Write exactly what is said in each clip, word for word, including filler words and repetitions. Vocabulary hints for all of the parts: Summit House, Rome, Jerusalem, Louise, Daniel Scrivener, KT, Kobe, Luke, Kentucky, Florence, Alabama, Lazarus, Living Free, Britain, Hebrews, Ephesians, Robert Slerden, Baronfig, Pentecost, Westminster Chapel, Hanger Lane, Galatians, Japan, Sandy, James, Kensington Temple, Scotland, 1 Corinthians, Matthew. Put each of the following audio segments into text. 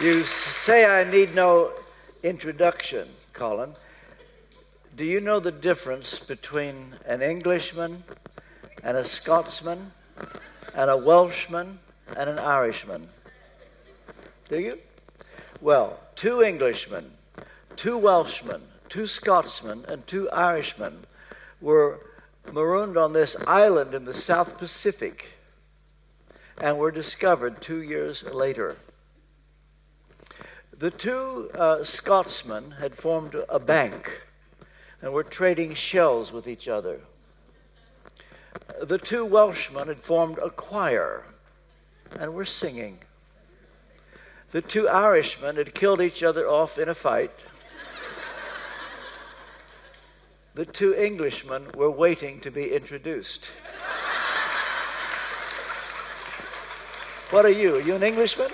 You say I need no introduction, Colin. Do you know the difference between an Englishman and a Scotsman and a Welshman and an Irishman? Do you? Well, two Englishmen, two Welshmen, two Scotsmen, and two Irishmen were marooned on this island in the South Pacific and were discovered two years later. The two uh, Scotsmen had formed a bank and were trading shells with each other. The two Welshmen had formed a choir and were singing. The two Irishmen had killed each other off in a fight. The two Englishmen were waiting to be introduced. What are you? Are you an Englishman?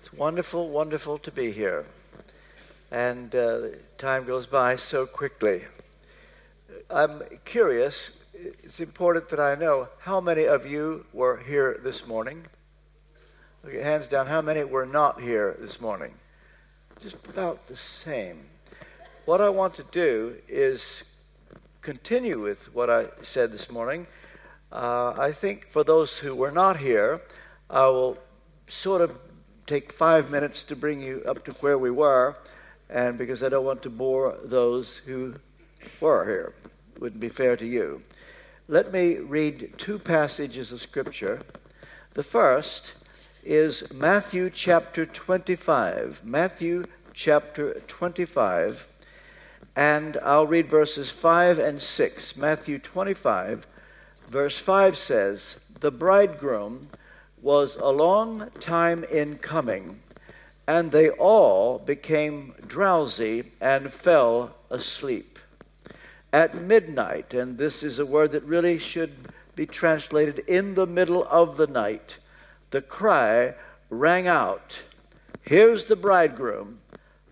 It's wonderful, wonderful to be here. And uh, time goes by so quickly. I'm curious. It's important that I know how many of you were here this morning. Okay, hands down. How many were not here this morning? Just about the same. What I want to do is continue with what I said this morning. Uh, I think for those who were not here, I will sort of take five minutes to bring you up to where we were, and because I don't want to bore those who were here. It wouldn't be fair to you. Let me read two passages of Scripture. The first is Matthew chapter twenty-five. Matthew chapter twenty-five. And I'll read verses five and six. Matthew twenty-five, verse five says, "The bridegroom was a long time in coming, and they all became drowsy and fell asleep. At midnight," and this is a word that really should be translated "in the middle of the night," "the cry rang out, 'Here's the bridegroom,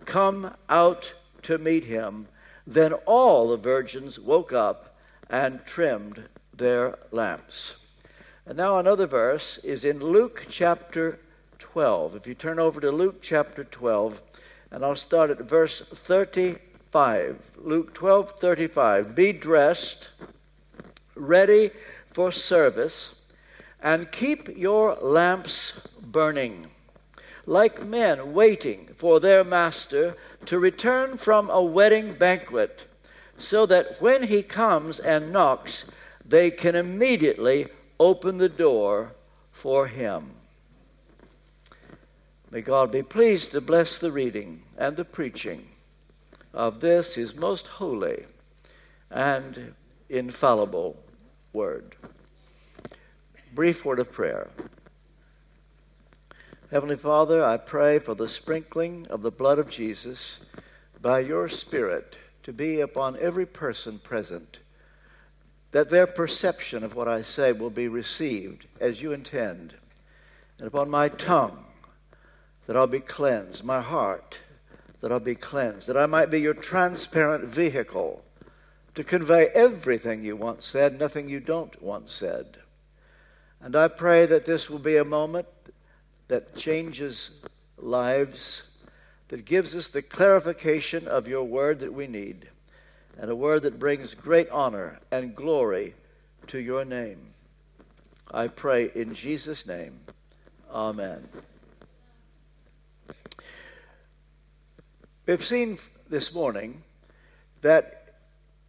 come out to meet him.' Then all the virgins woke up and trimmed their lamps." And now another verse is in Luke chapter twelve. If you turn over to Luke chapter twelve, and I'll start at verse thirty. Luke twelve thirty-five. "Be dressed, ready for service, and keep your lamps burning, like men waiting for their master to return from a wedding banquet, so that when he comes and knocks, they can immediately open the door for him." May God be pleased to bless the reading and the preaching of this His most holy and infallible word. Brief word of prayer. Heavenly Father, I pray for the sprinkling of the blood of Jesus by your Spirit to be upon every person present, that their perception of what I say will be received as you intend, and upon my tongue that I'll be cleansed, my heart that I'll be cleansed, that I might be your transparent vehicle to convey everything you once said, nothing you don't once said. And I pray that this will be a moment that changes lives, that gives us the clarification of your word that we need, and a word that brings great honor and glory to your name. I pray in Jesus' name. Amen. We've seen this morning that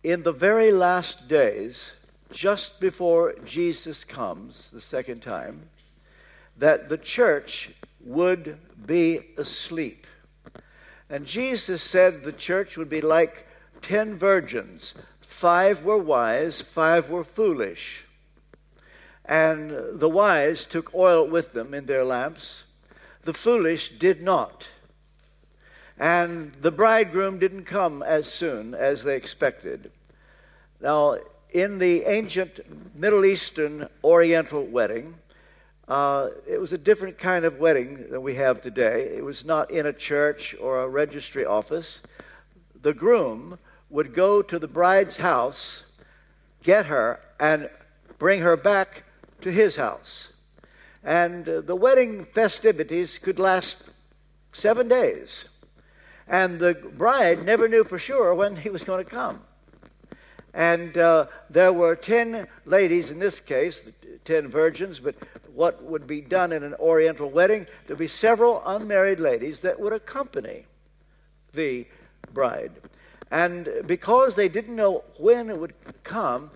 in the very last days, just before Jesus comes the second time, that the church would be asleep. And Jesus said the church would be like ten virgins. Five were wise, five were foolish. And the wise took oil with them in their lamps. The foolish did not. And the bridegroom didn't come as soon as they expected. Now, in the ancient Middle Eastern Oriental wedding, uh, it was a different kind of wedding than we have today. It was not in a church or a registry office. The groom would go to the bride's house, get her, and bring her back to his house. And uh, the wedding festivities could last seven days. And the bride never knew for sure when he was going to come. And uh, there were ten ladies in this case, ten virgins, but what would be done in an Oriental wedding, there'd be several unmarried ladies that would accompany the bride. And because they didn't know when it would come,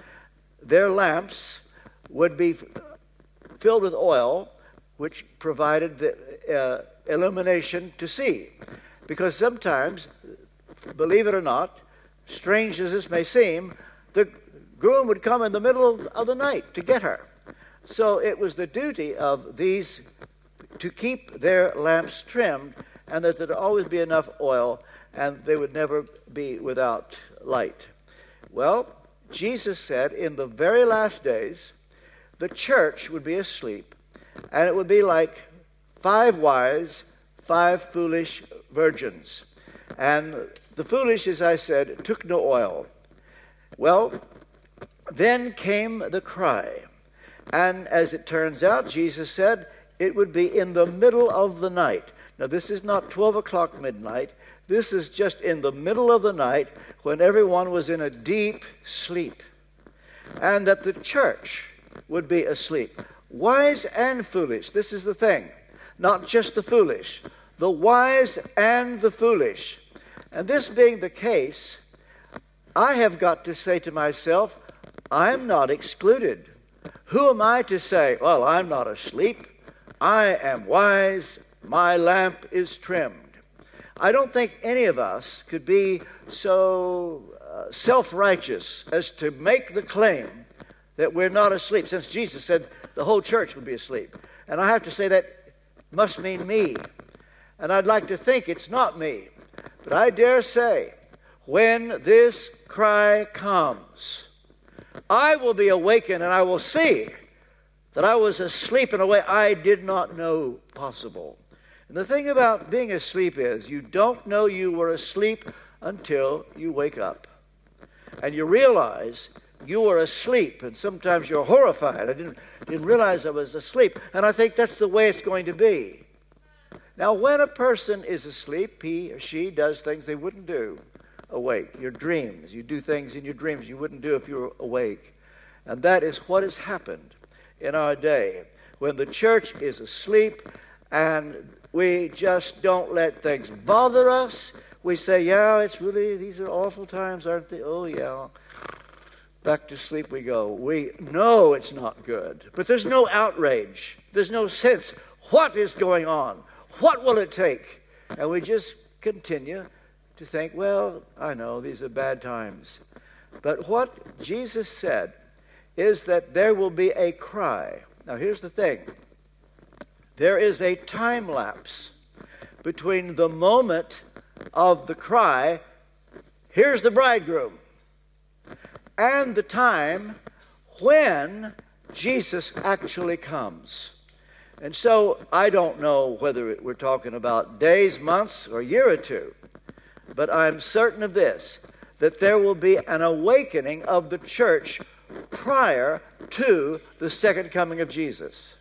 their lamps would be filled with oil, which provided the uh, illumination to see. Because sometimes, believe it or not, strange as this may seem, the groom would come in the middle of the night to get her. So it was the duty of these to keep their lamps trimmed, and that there'd always be enough oil, and they would never be without light. Well, Jesus said in the very last days, the church would be asleep, and it would be like five wise, five foolish virgins. And the foolish, as I said, took no oil. Well, then came the cry. And as it turns out, Jesus said, it would be in the middle of the night. Now, this is not twelve o'clock midnight. This is just in the middle of the night when everyone was in a deep sleep. And that the church would be asleep. Wise and foolish. This is the thing. Not just the foolish. The wise and the foolish. And this being the case, I have got to say to myself, I'm not excluded. Who am I to say, well, I'm not asleep. I am wise. My lamp is trimmed. I don't think any of us could be so uh, self-righteous as to make the claim that we're not asleep, since Jesus said the whole church would be asleep. And I have to say that must mean me. And I'd like to think it's not me. But I dare say, when this cry comes, I will be awakened and I will see that I was asleep in a way I did not know possible. And the thing about being asleep is you don't know you were asleep until you wake up. And you realize you were asleep, and sometimes you're horrified. I didn't, didn't realize I was asleep. And I think that's the way it's going to be. Now, when a person is asleep, he or she does things they wouldn't do awake. Your dreams. You do things in your dreams you wouldn't do if you were awake. And that is what has happened in our day. When the church is asleep and we just don't let things bother us, we say, yeah, it's really, these are awful times, aren't they? Oh, yeah. Back to sleep we go. We know it's not good. But there's no outrage. There's no sense. What is going on? What will it take? And we just continue to think, well, I know, these are bad times. But what Jesus said is that there will be a cry. Now, here's the thing. There is a time lapse between the moment of the cry, here's the bridegroom, and the time when Jesus actually comes. And so I don't know whether we're talking about days, months, or a year or two, but I'm certain of this, that there will be an awakening of the church prior to the second coming of Jesus.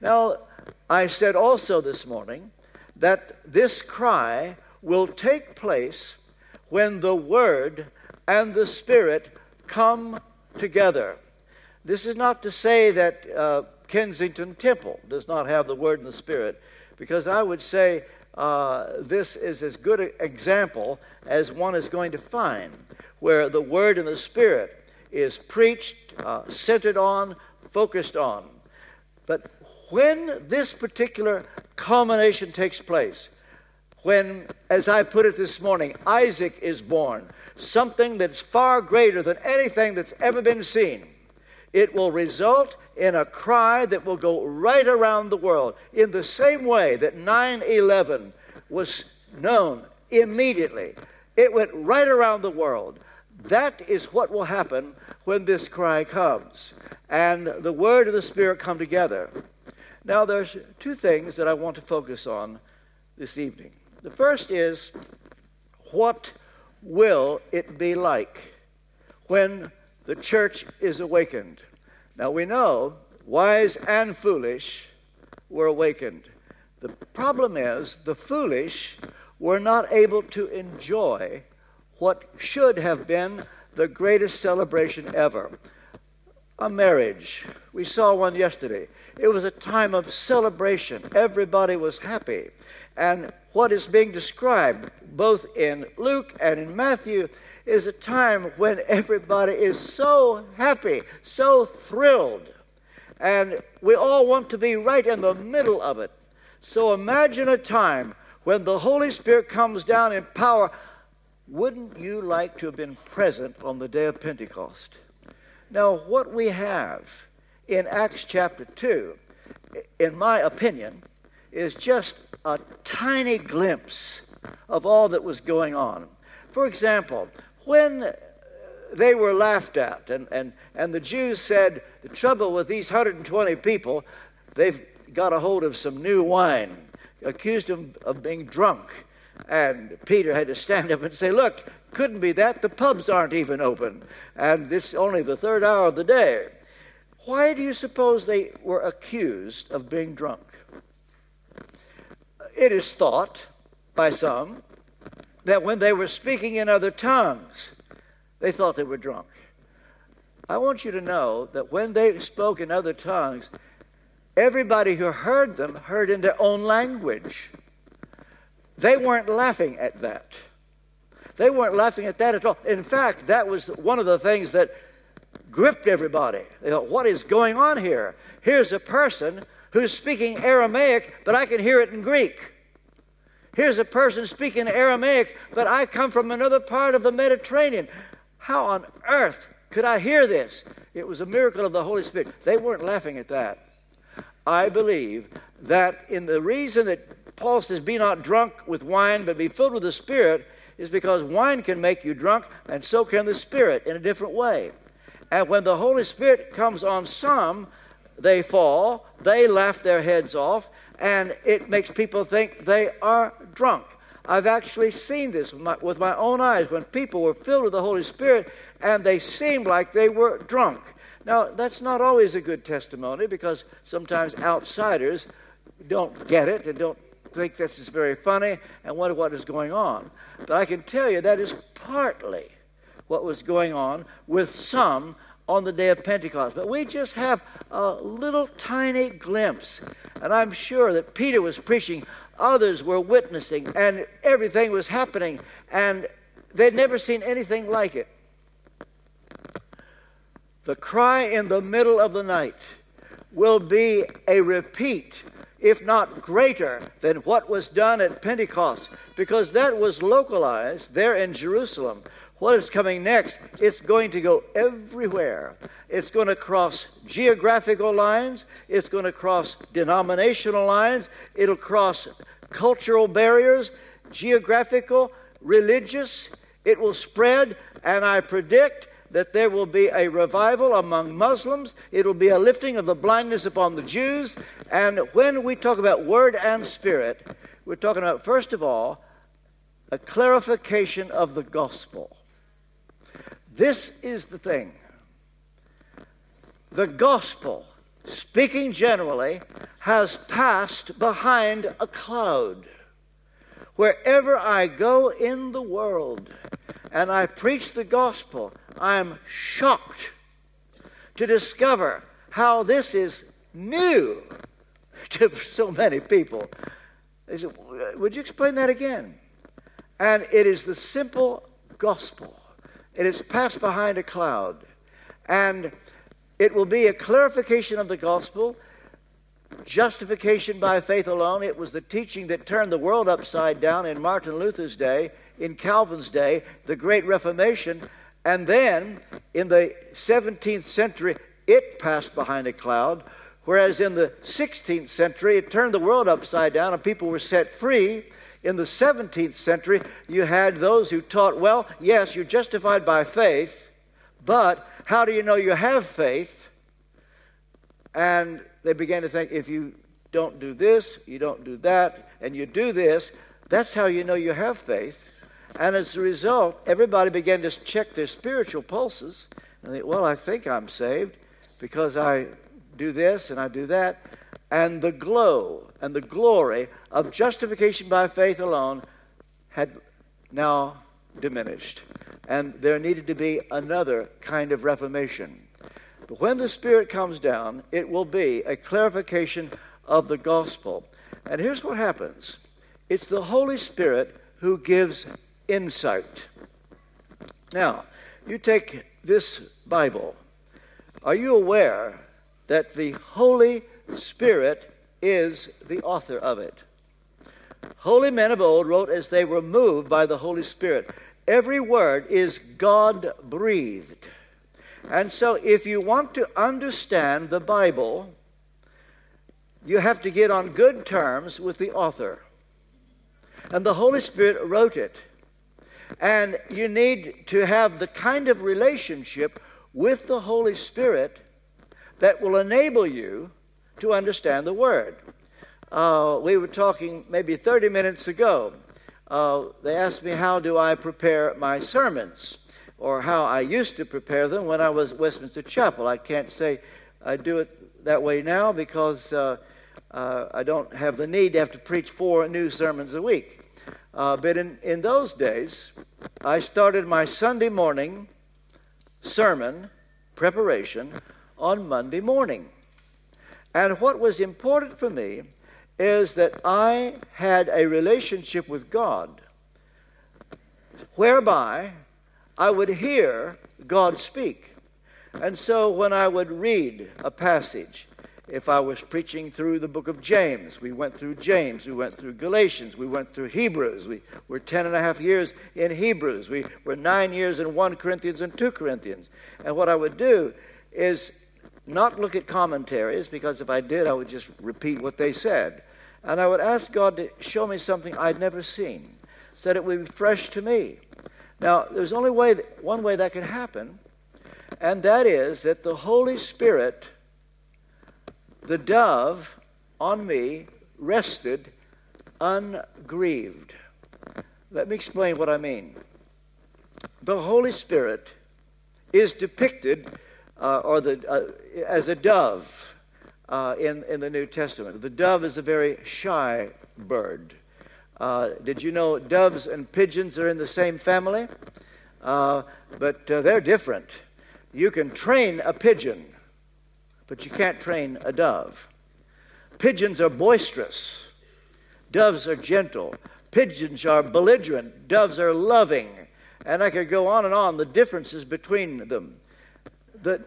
Now, I said also this morning that this cry will take place when the Word and the Spirit come together. This is not to say that uh, Kensington Temple does not have the Word and the Spirit, because I would say uh, this is as good an example as one is going to find, where the Word and the Spirit is preached, uh, centered on, focused on. But when this particular culmination takes place, when, as I put it this morning, Isaac is born, something that's far greater than anything that's ever been seen, it will result in a cry that will go right around the world in the same way that nine eleven was known immediately. It went right around the world. That is what will happen when this cry comes and the Word and the Spirit come together. Now, there's two things that I want to focus on this evening. The first is, what will it be like when the church is awakened? Now we know wise and foolish were awakened. The problem is the foolish were not able to enjoy what should have been the greatest celebration ever. A marriage. We saw one yesterday. It was a time of celebration. Everybody was happy. And what is being described both in Luke and in Matthew is a time when everybody is so happy, so thrilled. And we all want to be right in the middle of it. So imagine a time when the Holy Spirit comes down in power. Wouldn't you like to have been present on the day of Pentecost? Now, what we have in Acts chapter two, in my opinion, is just a tiny glimpse of all that was going on. For example, when they were laughed at, and, and, and the Jews said, the trouble with these one hundred twenty people, they've got a hold of some new wine, accused them of being drunk. And Peter had to stand up and say, look, couldn't be that. The pubs aren't even open. And it's only the third hour of the day. Why do you suppose they were accused of being drunk? It is thought by some that when they were speaking in other tongues, they thought they were drunk. I want you to know that when they spoke in other tongues, everybody who heard them heard in their own language. They weren't laughing at that. They weren't laughing at that at all. In fact, that was one of the things that gripped everybody. They thought, what is going on here? Here's a person who's speaking Aramaic, but I can hear it in Greek. Here's a person speaking Aramaic, but I come from another part of the Mediterranean. How on earth could I hear this? It was a miracle of the Holy Spirit. They weren't laughing at that. I believe that in the reason that Paul says, be not drunk with wine, but be filled with the Spirit, is because wine can make you drunk, and so can the Spirit in a different way. And when the Holy Spirit comes on some, they fall, they laugh their heads off, and it makes people think they are drunk. I've actually seen this with my, with my own eyes, when people were filled with the Holy Spirit, and they seemed like they were drunk. Now, that's not always a good testimony, because sometimes outsiders don't get it, and don't think this is very funny and wonder what is going on. But I can tell you that is partly what was going on with some on the day of Pentecost. But we just have a little tiny glimpse. And I'm sure that Peter was preaching, others were witnessing, and everything was happening, and they'd never seen anything like it. The cry in the middle of the night will be a repeat, if not greater, than what was done at Pentecost, because that was localized there in Jerusalem. What is coming next? It's going to go everywhere. It's going to cross geographical lines. It's going to cross denominational lines. It'll cross cultural barriers, geographical, religious. It will spread, and I predict that there will be a revival among Muslims. It will be a lifting of the blindness upon the Jews. And when we talk about word and spirit, we're talking about, first of all, a clarification of the gospel. This is the thing. The gospel, speaking generally, has passed behind a cloud. Wherever I go in the world and I preach the gospel, I'm shocked to discover how this is new to so many people. They said, would you explain that again? And it is the simple gospel. It is passed behind a cloud. And it will be a clarification of the gospel, justification by faith alone. It was the teaching that turned the world upside down in Martin Luther's day, in Calvin's day, the Great Reformation. And then, in the seventeenth century, it passed behind a cloud, whereas in the sixteenth century, it turned the world upside down and people were set free. In the seventeenth century, you had those who taught, well, yes, you're justified by faith, but how do you know you have faith? And they began to think, if you don't do this, you don't do that, and you do this, that's how you know you have faith. And as a result, everybody began to check their spiritual pulses and think, well, I think I'm saved. because I do this and I do that. And the glow and the glory of justification by faith alone had now diminished. And there needed to be another kind of reformation. But when the Spirit comes down, it will be a clarification of the gospel. And here's what happens. It's the Holy Spirit who gives insight. Now, you take this Bible. Are you aware that the Holy Spirit is the author of it? Holy men of old wrote as they were moved by the Holy Spirit. Every word is God-breathed. And so if you want to understand the Bible, you have to get on good terms with the author. And the Holy Spirit wrote it. And you need to have the kind of relationship with the Holy Spirit that will enable you to understand the Word. Uh, we were talking maybe thirty minutes ago. Uh, they asked me, how do I prepare my sermons? Or how I used to prepare them when I was at Westminster Chapel. I can't say I do it that way now because uh, uh, I don't have the need to have to preach four new sermons a week. Uh, but in, in those days, I started my Sunday morning sermon preparation on Monday morning. And what was important for me is that I had a relationship with God whereby I would hear God speak. And so when I would read a passage, if I was preaching through the book of James, we went through James, we went through Galatians, we went through Hebrews. We were ten and a half years in Hebrews. We were nine years in First Corinthians and Second Corinthians. And what I would do is not look at commentaries, because if I did, I would just repeat what they said. And I would ask God to show me something I'd never seen, so that it would be fresh to me. Now, there's only way that, one way that can happen, and that is that the Holy Spirit, the dove on me, rested ungrieved. Let me explain what I mean. The Holy Spirit is depicted uh, or the, uh, as a dove uh, in, in the New Testament. The dove is a very shy bird. Uh, did you know doves and pigeons are in the same family? Uh, but uh, they're different. You can train a pigeon, but you can't train a dove. Pigeons are boisterous. Doves are gentle. Pigeons are belligerent. Doves are loving. And I could go on and on, the differences between them. The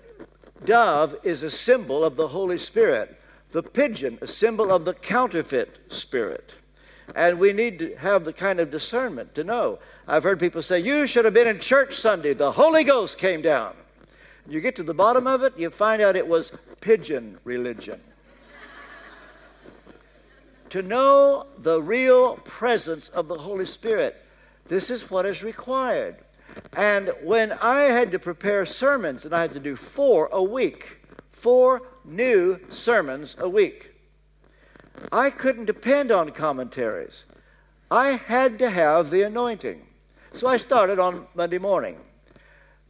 dove is a symbol of the Holy Spirit. The pigeon, a symbol of the counterfeit spirit. And we need to have the kind of discernment to know. I've heard people say, you should have been in church Sunday. The Holy Ghost came down. You get to the bottom of it, you find out it was pigeon religion. To know the real presence of the Holy Spirit, this is what is required. And when I had to prepare sermons, and I had to do four a week, four new sermons a week, I couldn't depend on commentaries. I had to have the anointing. So I started on Monday morning.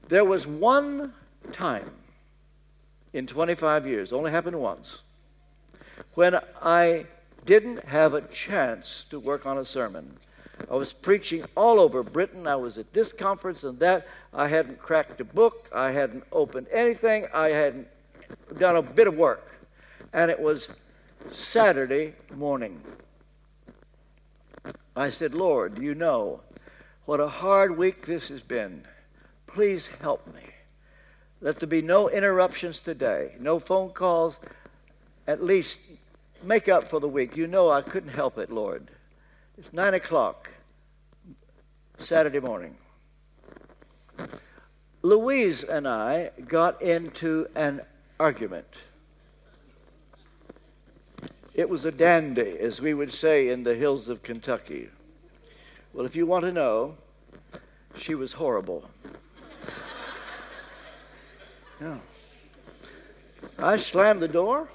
There was one time in twenty-five years, only happened once, when I didn't have a chance to work on a sermon. I was preaching all over Britain. I was at this conference and that. I hadn't cracked a book. I hadn't opened anything. I hadn't done a bit of work. And it was Saturday morning. I said, Lord, you know what a hard week this has been. Please help me. Let there be no interruptions today, no phone calls. At least make up for the week. You know I couldn't help it, Lord. It's nine o'clock Saturday morning. Louise and I got into an argument. It was a dandy, as we would say in the hills of Kentucky. Well, if you want to know, she was horrible. Yeah. I slammed the door,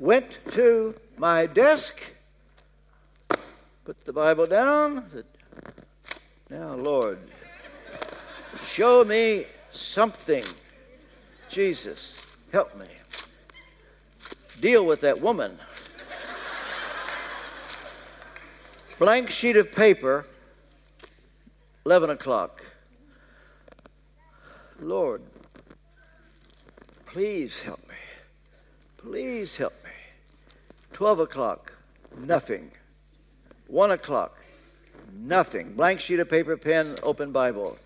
went to my desk, put the Bible down. Said, now, Lord, show me something. Jesus. help me. Deal with that woman. Blank sheet of paper, eleven o'clock. Lord, please help me. Please help me. twelve o'clock, nothing. one o'clock, nothing. Blank sheet of paper, pen, open Bible.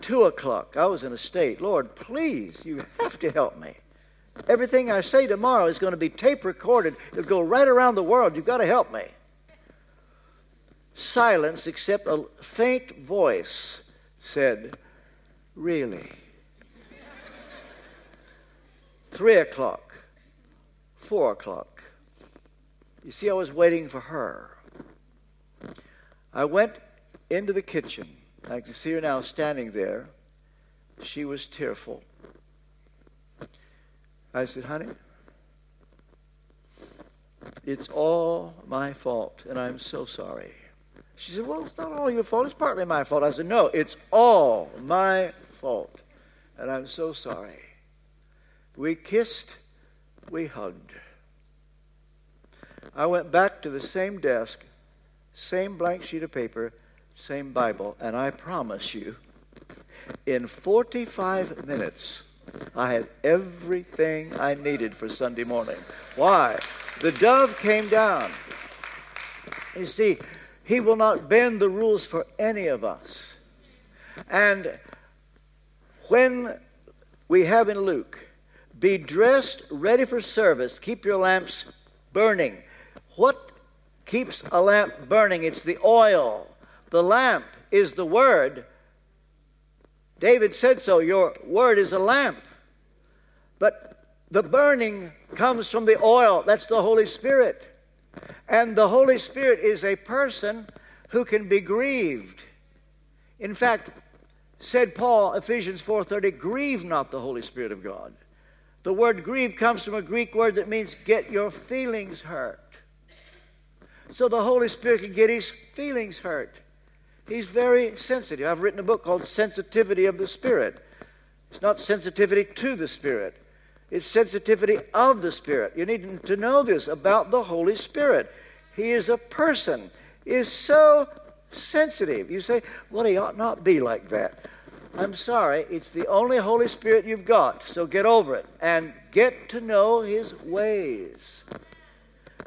two o'clock, I was in a state. Lord, please, you have to help me. Everything I say tomorrow is going to be tape recorded. It'll go right around the world. You've got to help me. Silence, except a faint voice said, really? Three o'clock, four o'clock. You see, I was waiting for her. I went into the kitchen. I can see her now standing there. She was tearful. I said, honey, it's all my fault, and I'm so sorry. She said, well, it's not all your fault. It's partly my fault. I said, no, it's all my fault, and I'm so sorry. We kissed. We hugged. I went back to the same desk, same blank sheet of paper, same Bible, and I promise you, in forty-five minutes, I had everything I needed for Sunday morning. Why? The dove came down. You see, he will not bend the rules for any of us. And when we have in Luke, be dressed, ready for service, keep your lamps burning. What keeps a lamp burning? It's the oil. The lamp is the word. David said so. Your word is a lamp. But the burning comes from the oil. That's the Holy Spirit. And the Holy Spirit is a person who can be grieved. In fact, said Paul, Ephesians four thirty, grieve not the Holy Spirit of God. The word grieve comes from a Greek word that means get your feelings hurt. So the Holy Spirit can get his feelings hurt. He's very sensitive. I've written a book called Sensitivity of the Spirit. It's not sensitivity to the Spirit. It's sensitivity of the Spirit. You need to know this about the Holy Spirit. He is a person. He is so sensitive. You say, well, he ought not be like that. I'm sorry. It's the only Holy Spirit you've got. So get over it and get to know his ways.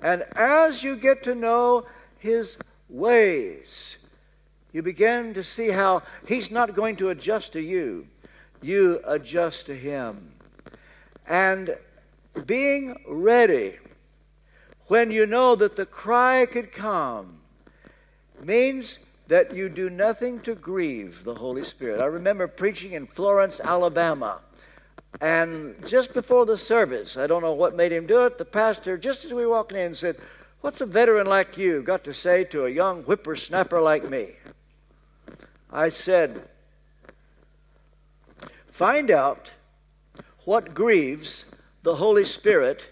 And as you get to know his ways, you begin to see how he's not going to adjust to you. You adjust to him. And being ready when you know that the cry could come means that you do nothing to grieve the Holy Spirit. I remember preaching in Florence, Alabama. And just before the service, I don't know what made him do it, the pastor, just as we were walking in, said, what's a veteran like you got to say to a young whippersnapper like me? I said, find out what grieves the Holy Spirit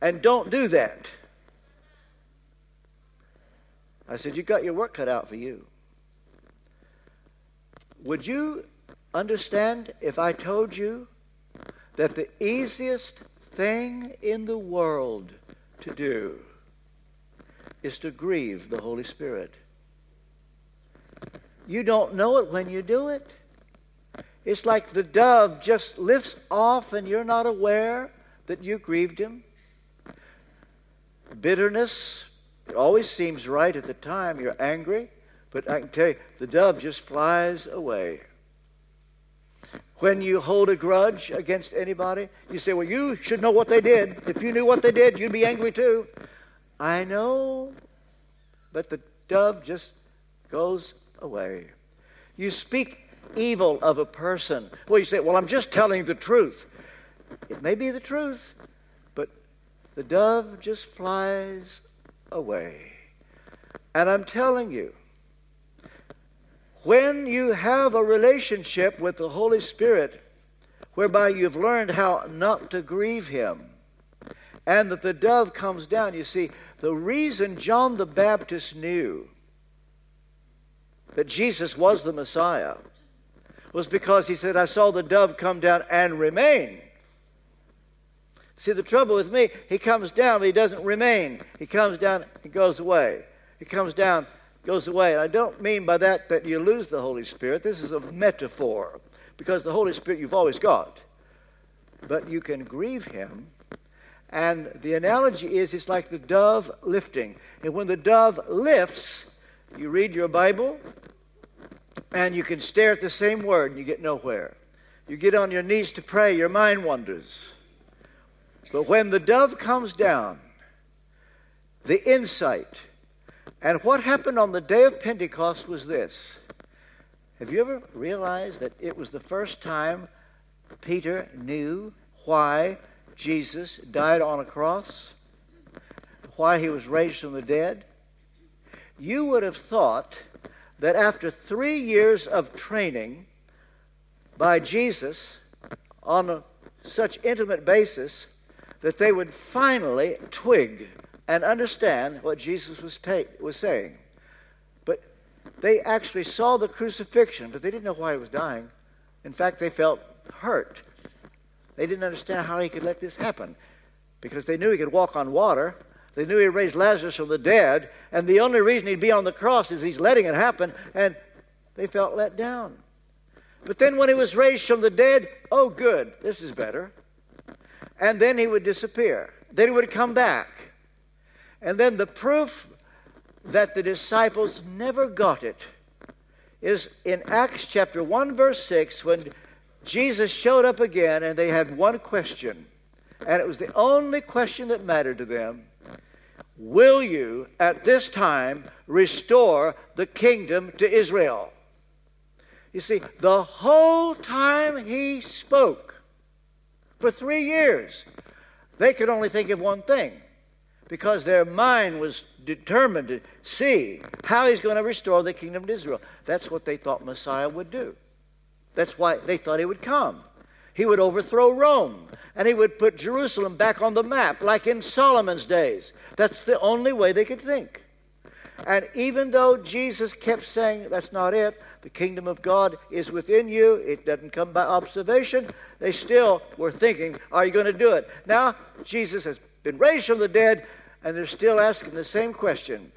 and don't do that. I said, you got your work cut out for you. Would you understand if I told you that the easiest thing in the world to do is to grieve the Holy Spirit? You don't know it when you do it. It's like the dove just lifts off and you're not aware that you grieved him. Bitterness, it always seems right at the time. You're angry, but I can tell you, the dove just flies away. When you hold a grudge against anybody, you say, well, you should know what they did. If you knew what they did, you'd be angry too. I know, but the dove just goes away. You speak evil of a person. Well, you say, well, I'm just telling the truth. It may be the truth, but the dove just flies away. And I'm telling you, when you have a relationship with the Holy Spirit whereby you've learned how not to grieve him and that the dove comes down, you see, the reason John the Baptist knew that Jesus was the Messiah was because he said, I saw the dove come down and remain. See, the trouble with me, he comes down, but he doesn't remain. He comes down and goes away. He comes down, goes away. And I don't mean by that that you lose the Holy Spirit. This is a metaphor, because the Holy Spirit you've always got. But you can grieve him. And the analogy is it's like the dove lifting. And when the dove lifts, you read your Bible, and you can stare at the same word, and you get nowhere. You get on your knees to pray. Your mind wanders. But when the dove comes down, the insight. And what happened on the day of Pentecost was this. Have you ever realized that it was the first time Peter knew why Jesus died on a cross? Why he was raised from the dead? You would have thought that after three years of training by Jesus on a, such intimate basis, that they would finally twig and understand what Jesus was, ta- was saying. But they actually saw the crucifixion, but they didn't know why he was dying. In fact, they felt hurt. They didn't understand how he could let this happen, because they knew he could walk on water. They knew he raised Lazarus from the dead, and the only reason he'd be on the cross is he's letting it happen, and they felt let down. But then when he was raised from the dead, oh, good, this is better. And then he would disappear. Then he would come back. And then the proof that the disciples never got it is in Acts chapter one, verse six, when Jesus showed up again, and they had one question. And it was the only question that mattered to them. Will you, at this time, restore the kingdom to Israel? You see, the whole time he spoke, for three years, they could only think of one thing, because their mind was determined to see how he's going to restore the kingdom to Israel. That's what they thought Messiah would do. That's why they thought he would come. He would overthrow Rome, and he would put Jerusalem back on the map, like in Solomon's days. That's the only way they could think. And even though Jesus kept saying, that's not it, the kingdom of God is within you, it doesn't come by observation, they still were thinking, are you going to do it? Now, Jesus has been raised from the dead, and they're still asking the same question.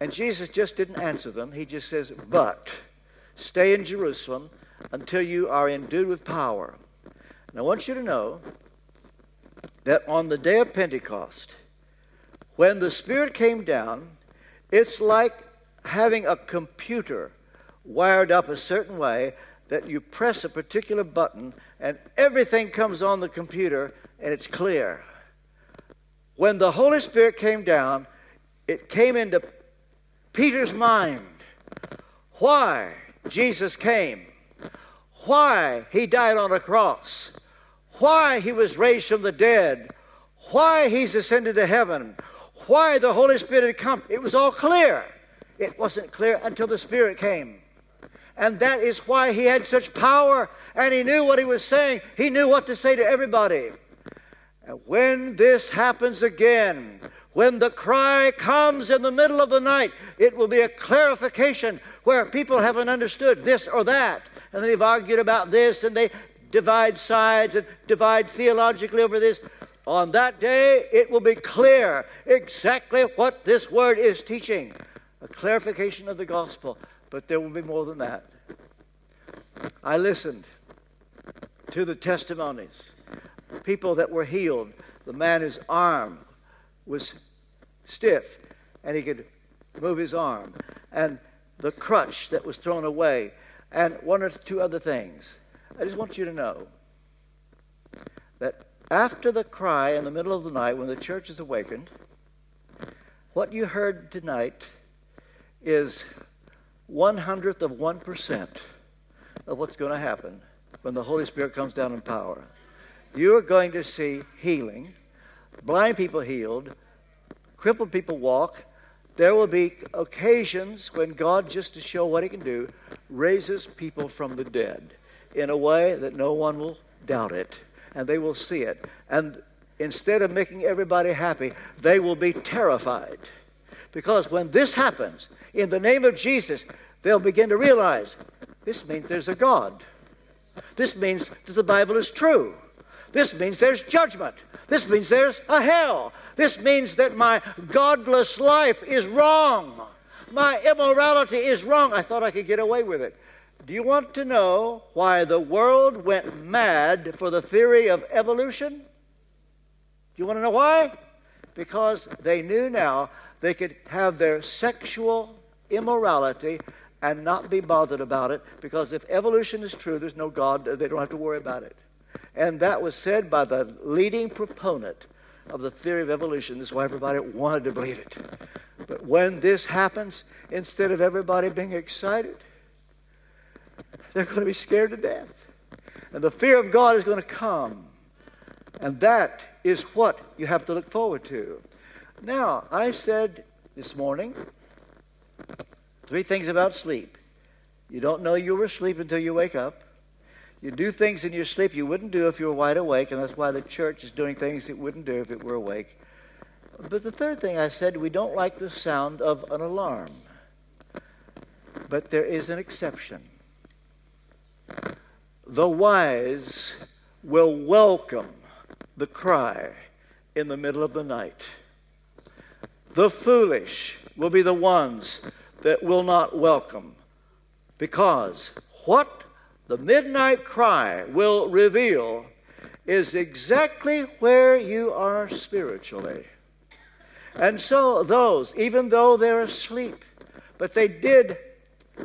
And Jesus just didn't answer them. He just says, but stay in Jerusalem until you are endued with power. And I want you to know that on the day of Pentecost, when the Spirit came down, it's like having a computer wired up a certain way that you press a particular button and everything comes on the computer and it's clear. When the Holy Spirit came down, it came into Peter's mind why Jesus came, why he died on a cross, why he was raised from the dead, why he's ascended to heaven, why the Holy Spirit had come. It was all clear. It wasn't clear until the Spirit came. And that is why he had such power, and he knew what he was saying. He knew what to say to everybody. And when this happens again, when the cry comes in the middle of the night, it will be a clarification where people haven't understood this or that, and they've argued about this, and they divide sides and divide theologically over this. On that day, it will be clear exactly what this word is teaching. A clarification of the gospel, but there will be more than that. I listened to the testimonies. People that were healed. The man whose arm was stiff, and he could move his arm. And the crutch that was thrown away. And one or two other things. I just want you to know that after the cry in the middle of the night, when the church is awakened, what you heard tonight is one hundredth of one percent of what's going to happen when the Holy Spirit comes down in power. You are going to see healing, blind people healed, crippled people walk. There will be occasions when God, just to show what he can do, raises people from the dead in a way that no one will doubt it. And they will see it. And instead of making everybody happy, they will be terrified. Because when this happens, in the name of Jesus, they'll begin to realize, this means there's a God. This means that the Bible is true. This means there's judgment. This means there's a hell. This means that my godless life is wrong. My immorality is wrong. I thought I could get away with it. Do you want to know why the world went mad for the theory of evolution? Do you want to know why? Because they knew now they could have their sexual immorality and not be bothered about it, because if evolution is true, there's no God. They don't have to worry about it. And that was said by the leading proponent of the theory of evolution. That's why everybody wanted to believe it. But when this happens, instead of everybody being excited, they're going to be scared to death. And the fear of God is going to come. And that is what you have to look forward to. Now, I said this morning three things about sleep. You don't know you were asleep until you wake up. You do things in your sleep you wouldn't do if you were wide awake, and that's why the church is doing things it wouldn't do if it were awake. But the third thing I said, we don't like the sound of an alarm. But there is an exception. The wise will welcome the cry in the middle of the night. The foolish will be the ones that will not welcome, because what the midnight cry will reveal is exactly where you are spiritually. And so those, even though they're asleep, but they did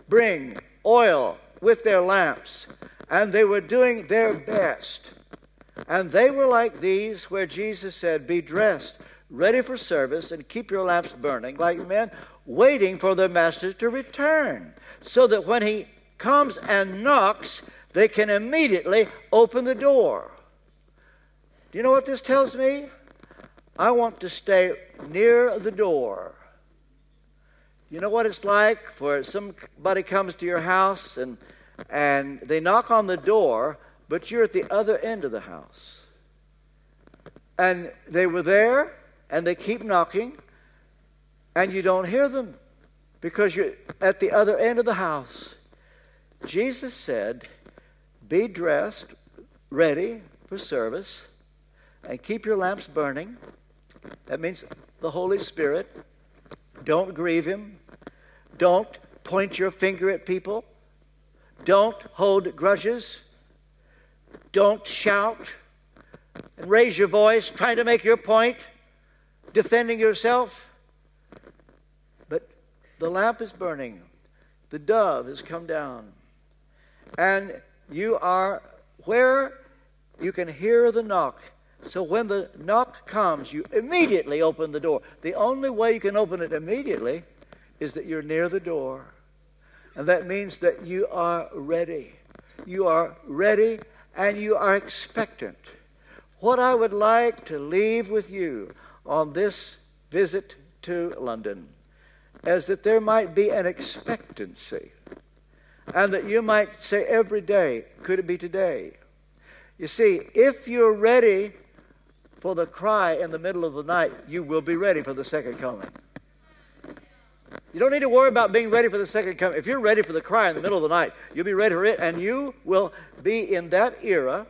bring oil with their lamps, and they were doing their best. And they were like these where Jesus said, be dressed, ready for service, and keep your lamps burning, like men waiting for their master to return, so that when he comes and knocks, they can immediately open the door. Do you know what this tells me? I want to stay near the door. You know what it's like for somebody comes to your house and, and they knock on the door, but you're at the other end of the house. And they were there, and they keep knocking, and you don't hear them because you're at the other end of the house. Jesus said, be dressed, ready for service, and keep your lamps burning. That means the Holy Spirit. Don't grieve him. Don't point your finger at people. Don't hold grudges. Don't shout and raise your voice trying to make your point, defending yourself. But the lamp is burning. The dove has come down. And you are where you can hear the knock. So when the knock comes, you immediately open the door. The only way you can open it immediately is that you're near the door. And that means that you are ready. You are ready and you are expectant. What I would like to leave with you on this visit to London is that there might be an expectancy. And that you might say every day, could it be today? You see, if you're ready for the cry in the middle of the night, you will be ready for the second coming. You don't need to worry about being ready for the second coming. If you're ready for the cry in the middle of the night, you'll be ready for it, and you will be in that era.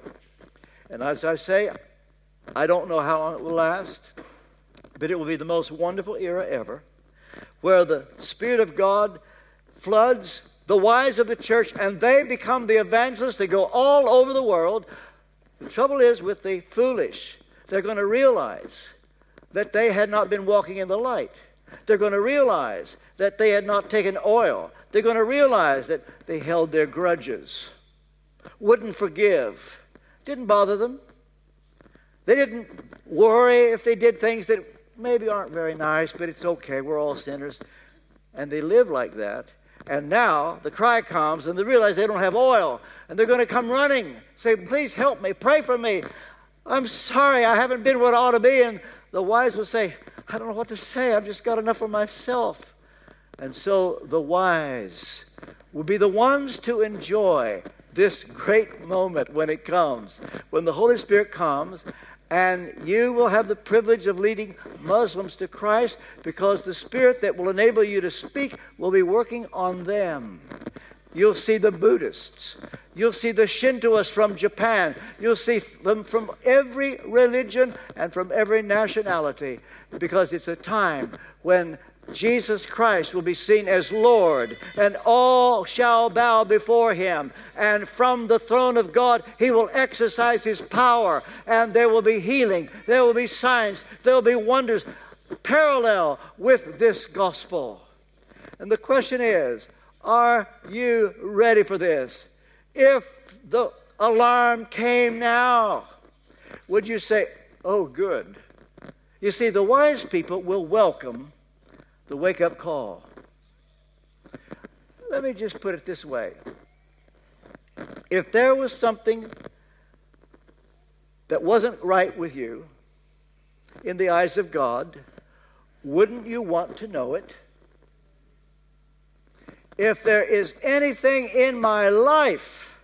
And as I say, I don't know how long it will last, but it will be the most wonderful era ever, where the Spirit of God floods the wise of the church, and they become the evangelists. They go all over the world. The trouble is with the foolish, they're going to realize that they had not been walking in the light. They're going to realize that they had not taken oil. They're going to realize that they held their grudges, wouldn't forgive, didn't bother them. They didn't worry if they did things that maybe aren't very nice, but it's okay, we're all sinners. And they live like that. And now the cry comes, and they realize they don't have oil, and they're going to come running, say, please help me, pray for me. I'm sorry, I haven't been what I ought to be. And the wise will say, I don't know what to say. I've just got enough for myself. And so the wise will be the ones to enjoy this great moment when it comes, when the Holy Spirit comes, and you will have the privilege of leading Muslims to Christ, because the Spirit that will enable you to speak will be working on them. You'll see the Buddhists. You'll see the Shintoists from Japan. You'll see them from every religion and from every nationality, because it's a time when Jesus Christ will be seen as Lord, and all shall bow before him. And from the throne of God, he will exercise his power, and there will be healing, there will be signs, there will be wonders, parallel with this gospel. And the question is, are you ready for this? If the alarm came now, would you say, oh, good? You see, the wise people will welcome the wake-up call. Let me just put it this way. If there was something that wasn't right with you in the eyes of God, wouldn't you want to know it? If there is anything in my life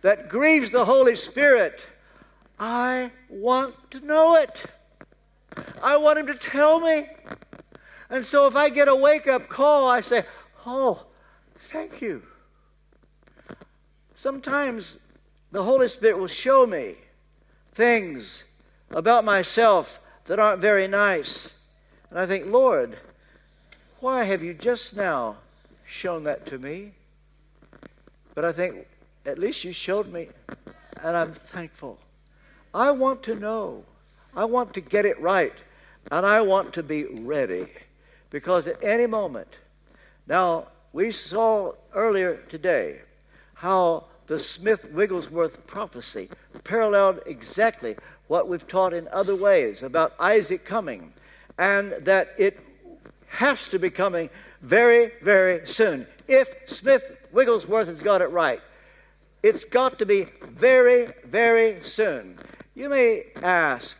that grieves the Holy Spirit, I want to know it. I want him to tell me. And so if I get a wake-up call, I say, oh, thank you. Sometimes the Holy Spirit will show me things about myself that aren't very nice. And I think, Lord, why have you just now shown that to me? But I think, at least you showed me, and I'm thankful. I want to know. I want to get it right, and I want to be ready, because at any moment. Now, we saw earlier today how the Smith-Wigglesworth prophecy paralleled exactly what we've taught in other ways about Isaac coming, and that it has to be coming very, very soon. If Smith-Wigglesworth has got it right, it's got to be very, very soon. You may ask,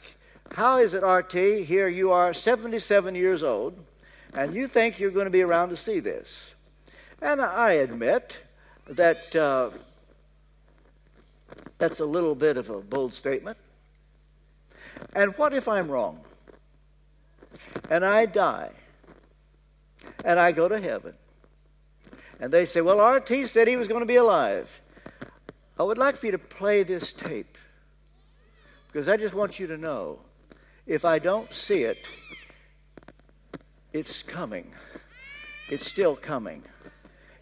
how is it, R T, here you are seventy-seven years old, and you think you're going to be around to see this? And I admit that uh, that's a little bit of a bold statement. And what if I'm wrong? And I die. And I go to heaven. And they say, well, R T said he was going to be alive. I would like for you to play this tape, because I just want you to know, if I don't see it, it's coming. It's still coming.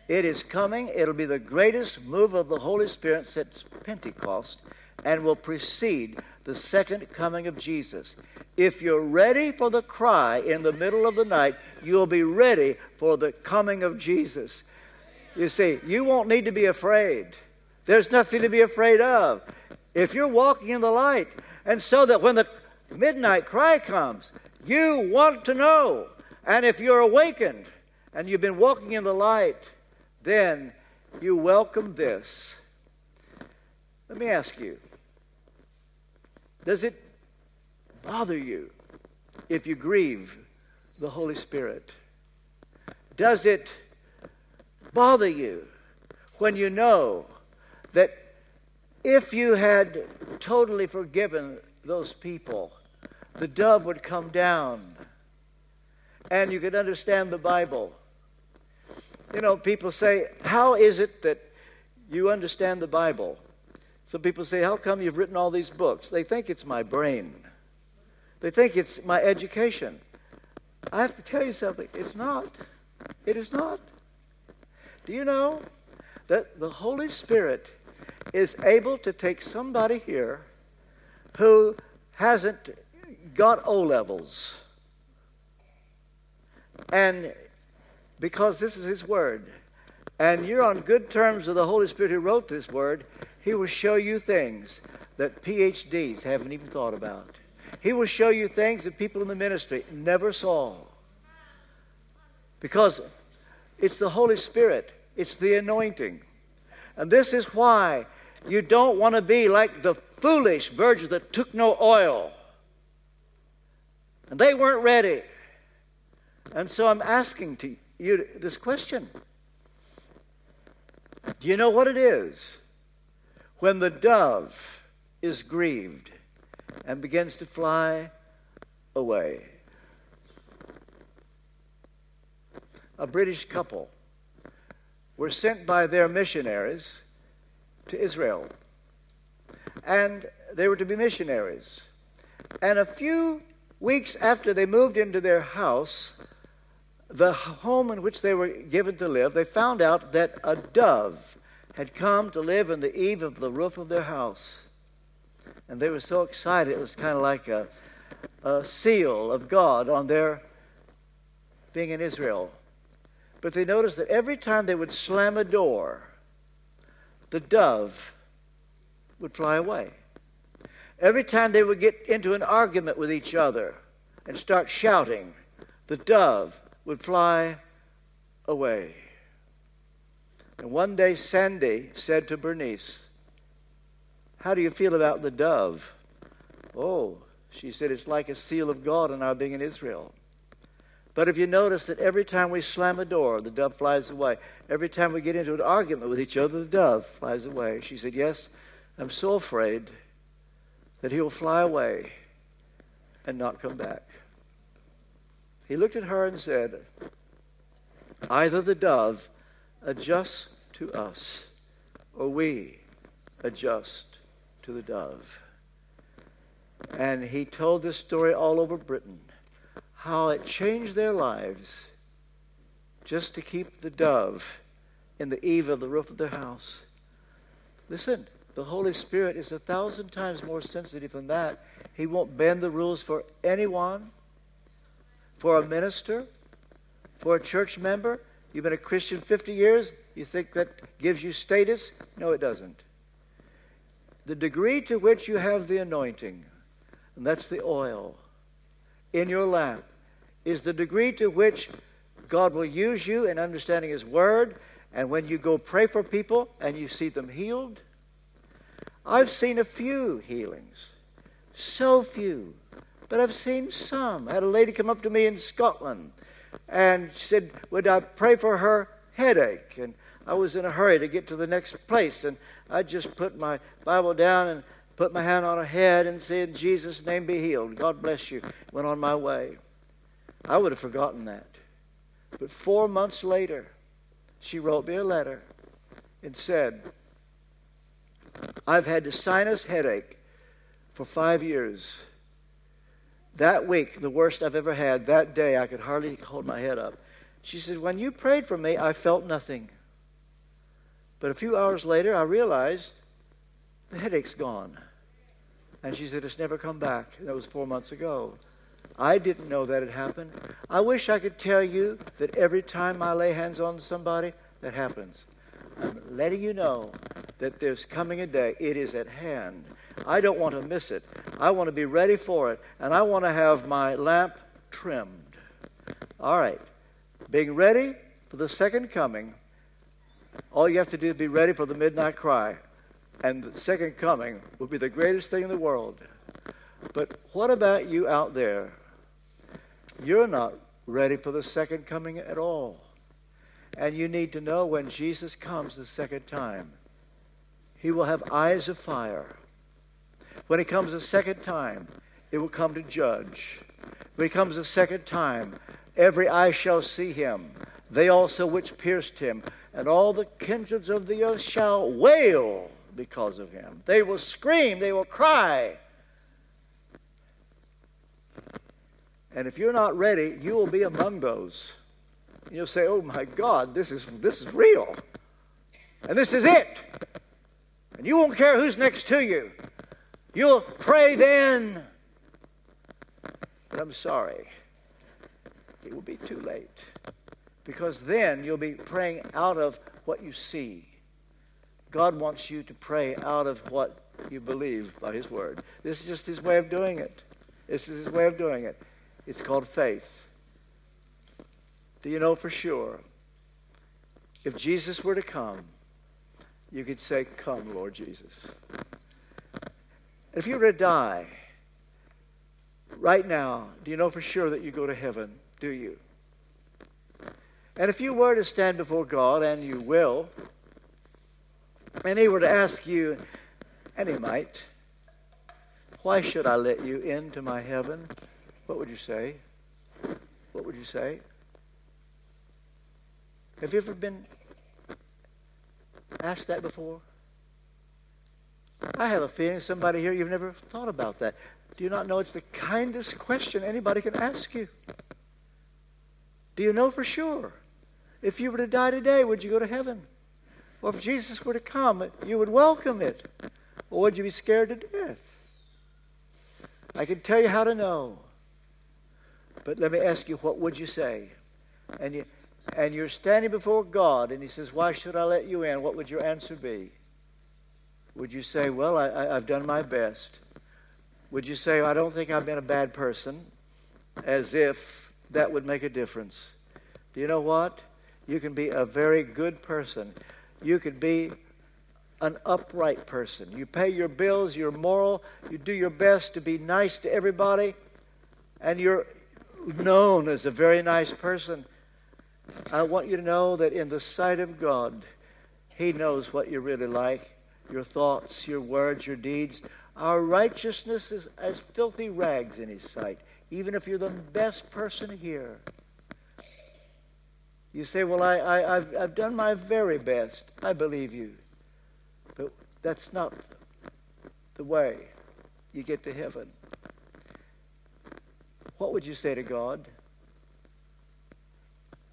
It is coming. It'll be the greatest move of the Holy Spirit since Pentecost, and will precede the second coming of Jesus. If you're ready for the cry in the middle of the night, you'll be ready for the coming of Jesus. You see, you won't need to be afraid. There's nothing to be afraid of if you're walking in the light. And so that when the midnight cry comes, you want to know. And if you're awakened and you've been walking in the light, then you welcome this. Let me ask you, does it bother you if you grieve the Holy Spirit? Does it bother you when you know that if you had totally forgiven those people, the dove would come down and you could understand the Bible? You know, people say, how is it that you understand the Bible? Some people say, how come you've written all these books? They think it's my brain. They think it's my education. I have to tell you something. It's not. It is not. Do you know that the Holy Spirit is able to take somebody here who hasn't got O-levels? And because this is his word, and you're on good terms with the Holy Spirit who wrote this word, he will show you things that P H Ds haven't even thought about. He will show you things that people in the ministry never saw. Because it's the Holy Spirit. It's the anointing. And this is why you don't want to be like the foolish virgin that took no oil. And they weren't ready. And so I'm asking to you this question. Do you know what it is when the dove is grieved and begins to fly away? A British couple were sent by their missionaries to Israel. And they were to be missionaries. And a few weeks after they moved into their house, the home in which they were given to live, they found out that a dove had come to live in the eave of the roof of their house. And they were so excited. It was kind of like a, a seal of God on their being in Israel. But they noticed that every time they would slam a door, the dove would fly away. Every time they would get into an argument with each other and start shouting, the dove would fly away. And one day Sandy said to Bernice, "How do you feel about the dove?" "Oh," she said, "it's like a seal of God in our being in Israel. But if you notice that every time we slam a door, the dove flies away. Every time we get into an argument with each other, the dove flies away." She said, "Yes, I'm so afraid that he'll fly away and not come back." He looked at her and said, "Either the dove adjusts to us, or we adjust to the dove." And he told this story all over Britain, how it changed their lives just to keep the dove in the eave of the roof of their house. Listen, the Holy Spirit is a thousand times more sensitive than that. He won't bend the rules for anyone, for a minister, for a church member. You've been a Christian fifty years. You think that gives you status? No, it doesn't. The degree to which you have the anointing, and that's the oil in your lamp, is the degree to which God will use you in understanding His Word. And when you go pray for people and you see them healed, I've seen a few healings, so few, but I've seen some. I had a lady come up to me in Scotland and she said, would I pray for her headache? And I was in a hurry to get to the next place, and I just put my Bible down and put my hand on her head and said, "In Jesus' name be healed. God bless you." Went on my way. I would have forgotten that. But four months later, she wrote me a letter and said, "I've had a sinus headache for five years. That week, the worst I've ever had. That day, I could hardly hold my head up." She said, "When you prayed for me, I felt nothing. But a few hours later, I realized the headache's gone." And she said, "It's never come back." And that was four months ago. I didn't know that had happened. I wish I could tell you that every time I lay hands on somebody, that happens. I'm letting you know that there's coming a day. It is at hand. I don't want to miss it. I want to be ready for it, and I want to have my lamp trimmed. All right, being ready for the second coming, all you have to do is be ready for the midnight cry, and the second coming will be the greatest thing in the world. But what about you out there? You're not ready for the second coming at all, and you need to know when Jesus comes the second time, He will have eyes of fire. When He comes a second time, it will come to judge. When He comes a second time, every eye shall see Him, they also which pierced Him, and all the kindreds of the earth shall wail because of Him. They will scream, they will cry. And if you're not ready, you will be among those. You'll say, "Oh my God, this is, this is real. And this is it." And you won't care who's next to you. You'll pray then. But I'm sorry, it will be too late. Because then you'll be praying out of what you see. God wants you to pray out of what you believe by His Word. This is just His way of doing it. This is His way of doing it. It's called faith. Do you know for sure, if Jesus were to come, you could say, "Come, Lord Jesus." If you were to die right now, do you know for sure that you go to heaven? Do you? And if you were to stand before God, and you will, and He were to ask you, and He might, "Why should I let you into my heaven?" What would you say? What would you say? Have you ever been asked that before? I have a feeling somebody here, you've never thought about that. Do you not know it's the kindest question anybody can ask you? Do you know for sure? If you were to die today, would you go to heaven? Or if Jesus were to come, you would welcome it. Or would you be scared to death? I can tell you how to know. But let me ask you, what would you say? And, you, and you're standing before God, and he says, why should I let you in? What would your answer be? Would you say, well, I, I, I've done my best? Would you say, I don't think I've been a bad person, as if that would make a difference? Do you know what? You can be a very good person. You could be an upright person. You pay your bills, you're moral, you do your best to be nice to everybody, and you're known as a very nice person. I want you to know that in the sight of God, he knows what you're really like, your thoughts, your words, your deeds. Our righteousness is as filthy rags in his sight, even if you're the best person here. You say, well, I, I, I've, I've done my very best. I believe you. But that's not the way you get to heaven. What would you say to God?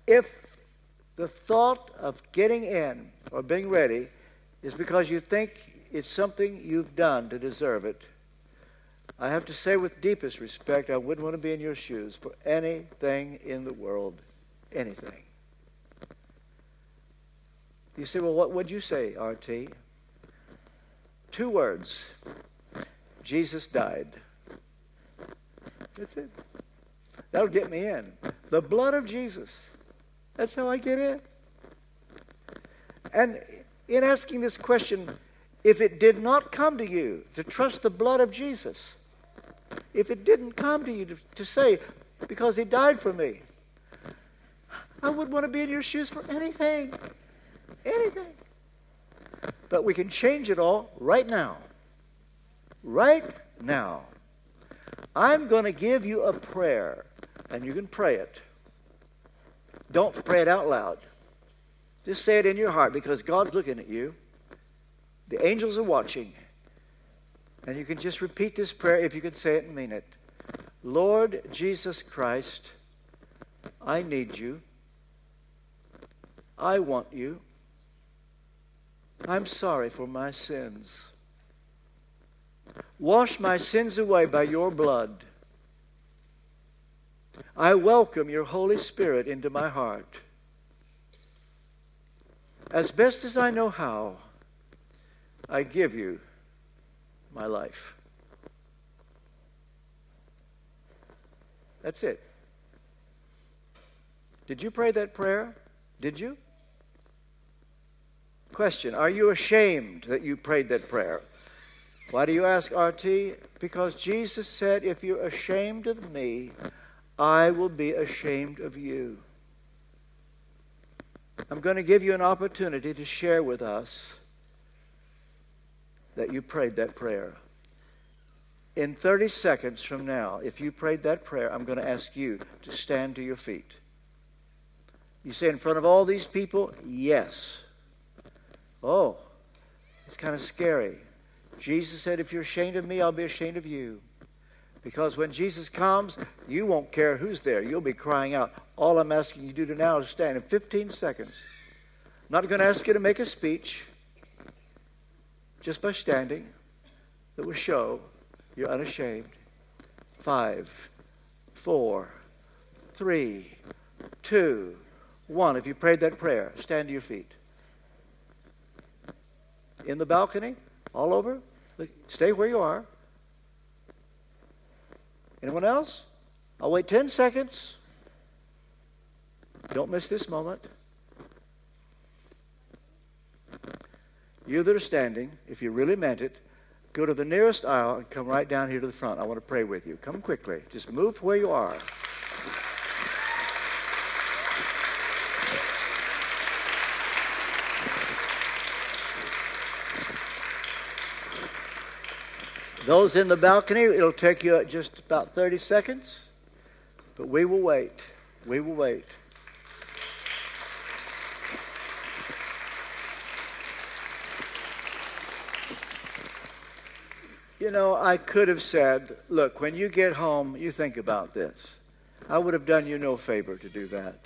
If the thought of getting in or being ready is because you think it's something you've done to deserve it, I have to say with deepest respect, I wouldn't want to be in your shoes for anything in the world, anything. You say, well, what would you say, R T? Two words. Jesus died. That's it. That'll get me in. The blood of Jesus. That's how I get in. And in asking this question, if it did not come to you to trust the blood of Jesus, if it didn't come to you to, to say, because he died for me, I wouldn't want to be in your shoes for anything. Anything. But we can change it all right now. Right now. I'm going to give you a prayer, and you can pray it. Don't pray it out loud. Just say it in your heart, because God's looking at you. The angels are watching. And you can just repeat this prayer if you can say it and mean it. Lord Jesus Christ, I need you. I want you. I'm sorry for my sins. Wash my sins away by your blood. I welcome your Holy Spirit into my heart. As best as I know how, I give you my life. That's it. Did you pray that prayer? Did you? Question, are you ashamed that you prayed that prayer? Why do you ask, R T? Because Jesus said, if you're ashamed of me, I will be ashamed of you. I'm going to give you an opportunity to share with us that you prayed that prayer. In thirty seconds from now, if you prayed that prayer, I'm going to ask you to stand to your feet. You say, in front of all these people? Yes. Oh, it's kind of scary. Jesus said, if you're ashamed of me, I'll be ashamed of you. Because when Jesus comes, you won't care who's there. You'll be crying out. All I'm asking you to do now is stand in fifteen seconds. I'm not going to ask you to make a speech. Just by standing, that will show you're unashamed. Five, four, three, two, one. If you prayed that prayer, stand to your feet. In the balcony, all over. Look, stay where you are. Anyone else? I'll wait ten seconds. Don't miss this moment. You that are standing, if you really meant it, go to the nearest aisle and come right down here to the front. I want to pray with you. Come quickly. Just move where you are. Those in the balcony, it'll take you just about thirty seconds, but we will wait. We will wait. You know, I could have said, look, when you get home, you think about this. I would have done you no favor to do that.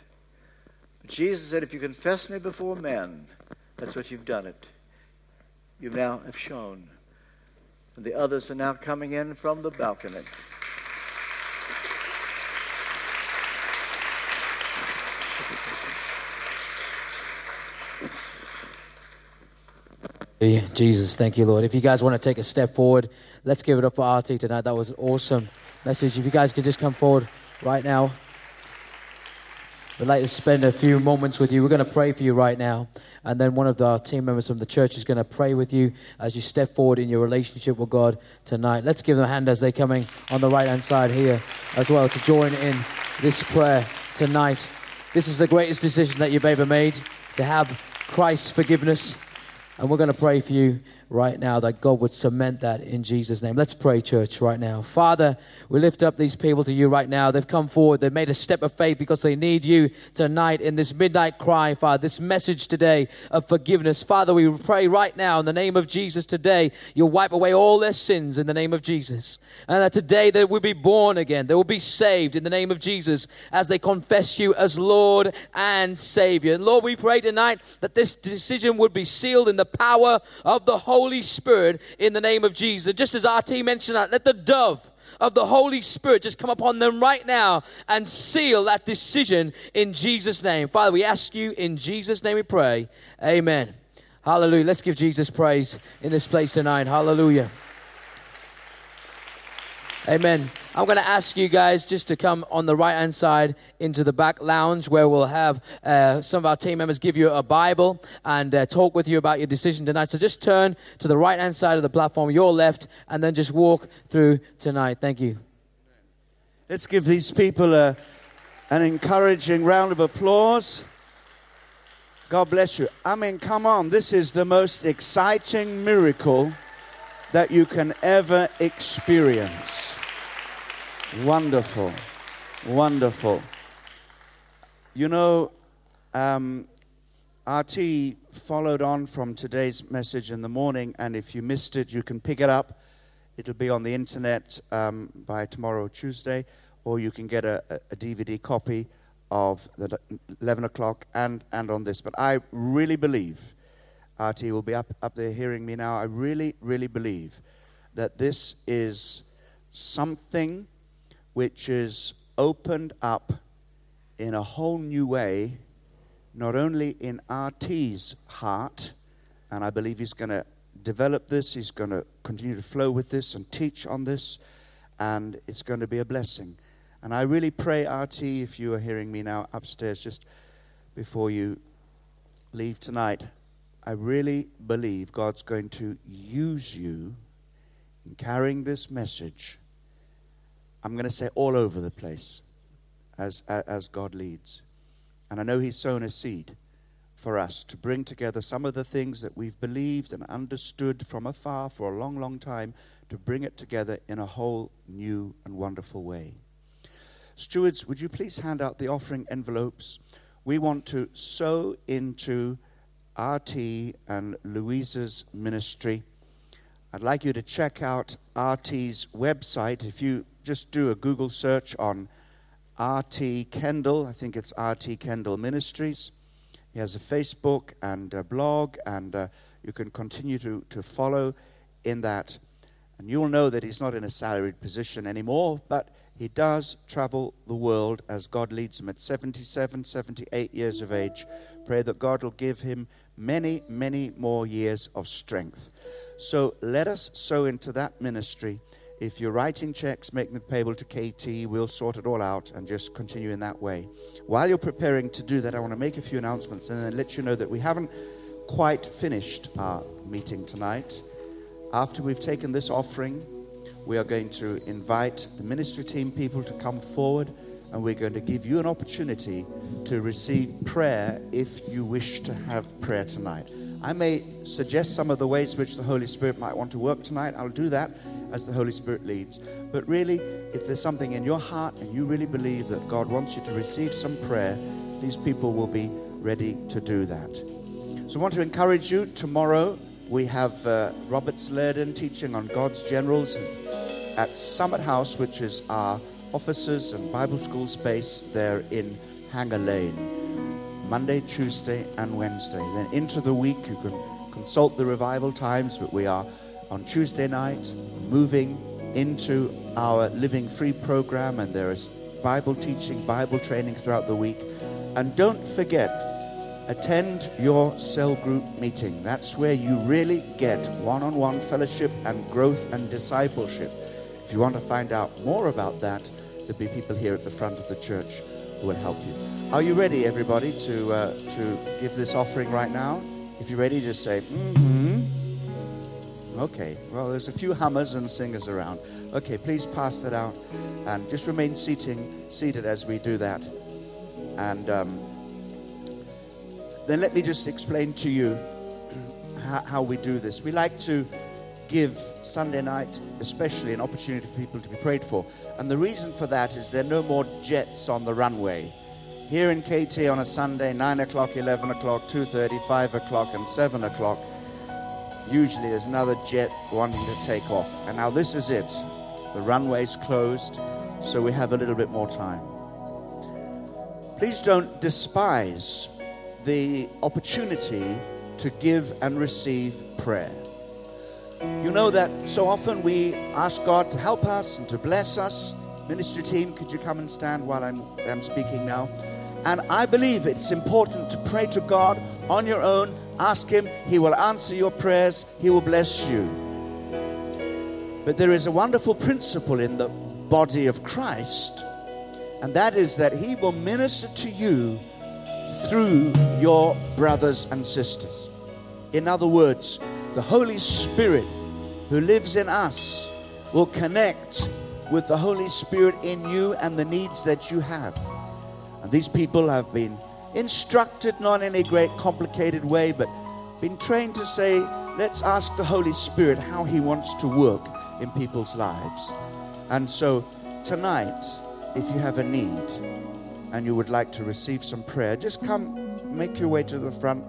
But Jesus said, if you confess me before men, that's what you've done it. You now have shown. And the others are now coming in from the balcony. Jesus, thank you, Lord. If you guys want to take a step forward, let's give it up for R T tonight. That was an awesome message. If you guys could just come forward right now. We'd like to spend a few moments with you. We're going to pray for you right now. And then one of our team members from the church is going to pray with you as you step forward in your relationship with God tonight. Let's give them a hand as they're coming on the right-hand side here as well to join in this prayer tonight. This is the greatest decision that you've ever made, to have Christ's forgiveness. And we're going to pray for you right now that God would cement that in Jesus' name. Let's pray, church, right now. Father, we lift up these people to you right now. They've come forward. They've made a step of faith because they need you tonight in this midnight cry, Father, this message today of forgiveness. Father, we pray right now in the name of Jesus today, you'll wipe away all their sins in the name of Jesus. And that today they will be born again. They will be saved in the name of Jesus as they confess you as Lord and Savior. And Lord, we pray tonight that this decision would be sealed in the power of the Holy Spirit in the name of Jesus. Just as R T mentioned that, let the dove of the Holy Spirit just come upon them right now and seal that decision in Jesus' name. Father, we ask you in Jesus' name we pray. Amen. Hallelujah. Let's give Jesus praise in this place tonight. Hallelujah. Amen. I'm going to ask you guys just to come on the right-hand side into the back lounge where we'll have uh, some of our team members give you a Bible and uh, talk with you about your decision tonight. So just turn to the right-hand side of the platform, your left, and then just walk through tonight. Thank you. Let's give these people a, an encouraging round of applause. God bless you. I mean, come on. This is the most exciting miracle that you can ever experience. Wonderful, wonderful. You know, um, R T followed on from today's message in the morning, and if you missed it, you can pick it up. It'll be on the internet um, by tomorrow, Tuesday, or you can get a, a D V D copy of the eleven o'clock and, and on this. But I really believe R T will be up, up there hearing me now. I really, really believe that this is something which is opened up in a whole new way, not only in R T's heart, and I believe he's going to develop this, he's going to continue to flow with this and teach on this, and it's going to be a blessing. And I really pray, R T, if you are hearing me now upstairs, just before you leave tonight, I really believe God's going to use you in carrying this message, I'm going to say all over the place, as, as God leads. And I know he's sown a seed for us to bring together some of the things that we've believed and understood from afar for a long, long time, to bring it together in a whole new and wonderful way. Stewards, would you please hand out the offering envelopes? We want to sow into R T and Louise's ministry. I'd like you to check out R T's website. If you just do a Google search on R T Kendall, I think it's R T Kendall Ministries. He has a Facebook and a blog, and uh, you can continue to, to follow in that. And you'll know that he's not in a salaried position anymore, but he does travel the world as God leads him. At seventy-seven, seventy-eight years of age, pray that God will give him many, many more years of strength. So let us sow into that ministry. If you're writing checks, make them payable to K T. We'll sort it all out and just continue in that way. While you're preparing to do that, I want to make a few announcements and then let you know that we haven't quite finished our meeting tonight. After we've taken this offering, we are going to invite the ministry team people to come forward, and we're going to give you an opportunity to receive prayer if you wish to have prayer tonight. I may suggest some of the ways which the Holy Spirit might want to work tonight. I'll do that as the Holy Spirit leads. But really, if there's something in your heart and you really believe that God wants you to receive some prayer, these people will be ready to do that. So I want to encourage you tomorrow We have uh, Robert Slerden teaching on God's generals at Summit House, which is our offices and Bible school space there in Hanger Lane. Monday, Tuesday, and Wednesday. Then into the week, you can consult the Revival Times, but we are on Tuesday night moving into our Living Free program, and there is Bible teaching, Bible training throughout the week. And don't forget, attend your cell group meeting. That's where you really get one-on-one fellowship and growth and discipleship. If you want to find out more about that, there'll be people here at the front of the church who will help you. Are you ready, everybody, to uh, to give this offering right now? If you're ready, just say, mm-hmm. Okay, well, there's a few hummers and singers around. Okay, please pass that out and just remain seating, seated as we do that. And um, then let me just explain to you how, how we do this. We like to give Sunday night, especially, an opportunity for people to be prayed for. And the reason for that is there are no more jets on the runway. Here in K T on a Sunday, nine o'clock, eleven o'clock, two thirty, five o'clock, and seven o'clock, usually there's another jet wanting to take off. And now this is it. The runway's closed, so we have a little bit more time. Please don't despise the opportunity to give and receive prayer. You know that so often we ask God to help us and to bless us. Ministry team, could you come and stand while I'm, I'm speaking now? And I believe it's important to pray to God on your own. Ask Him. He will answer your prayers. He will bless you. But there is a wonderful principle in the body of Christ, and that is that He will minister to you through your brothers and sisters. In other words, the Holy Spirit who lives in us will connect with the Holy Spirit in you and the needs that you have. And these people have been instructed, not in a great complicated way, but been trained to say, let's ask the Holy Spirit how He wants to work in people's lives. And so tonight, if you have a need and you would like to receive some prayer, just come, make your way to the front.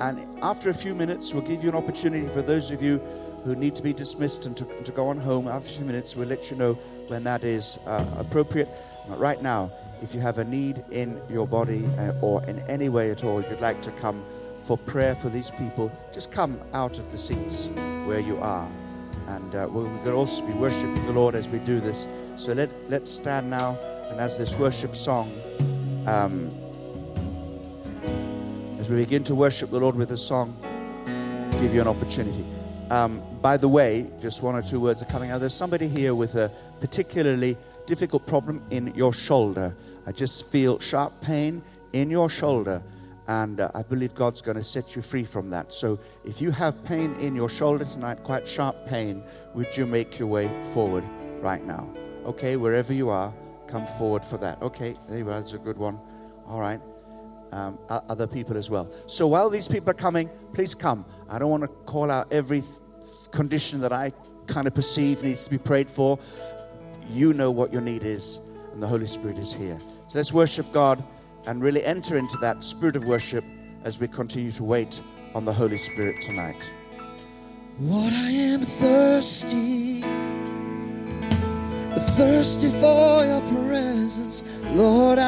And after a few minutes, we'll give you an opportunity for those of you who need to be dismissed and to, to go on home. After a few minutes, we'll let you know when that is uh, appropriate. But right now, if you have a need in your body uh, or in any way at all, you'd like to come for prayer for these people, just come out of the seats where you are. And uh, we can also be worshiping the Lord as we do this. So let, let's stand now. And as this worship song... Um, As we begin to worship the Lord with a song, give you an opportunity. Um, by the way, just one or two words are coming out. There's somebody here with a particularly difficult problem in your shoulder. I just feel sharp pain in your shoulder, and uh, I believe God's going to set you free from that. So if you have pain in your shoulder tonight, quite sharp pain, would you make your way forward right now? Okay, wherever you are, come forward for that. Okay, there you are. That's a good one. All right. Um, other people as well. So while these people are coming, please come. I don't want to call out every th- condition that I kind of perceive needs to be prayed for. You know what your need is, and the Holy Spirit is here. So let's worship God and really enter into that spirit of worship as we continue to wait on the Holy Spirit tonight. Lord, I am thirsty, thirsty for your presence. Lord, I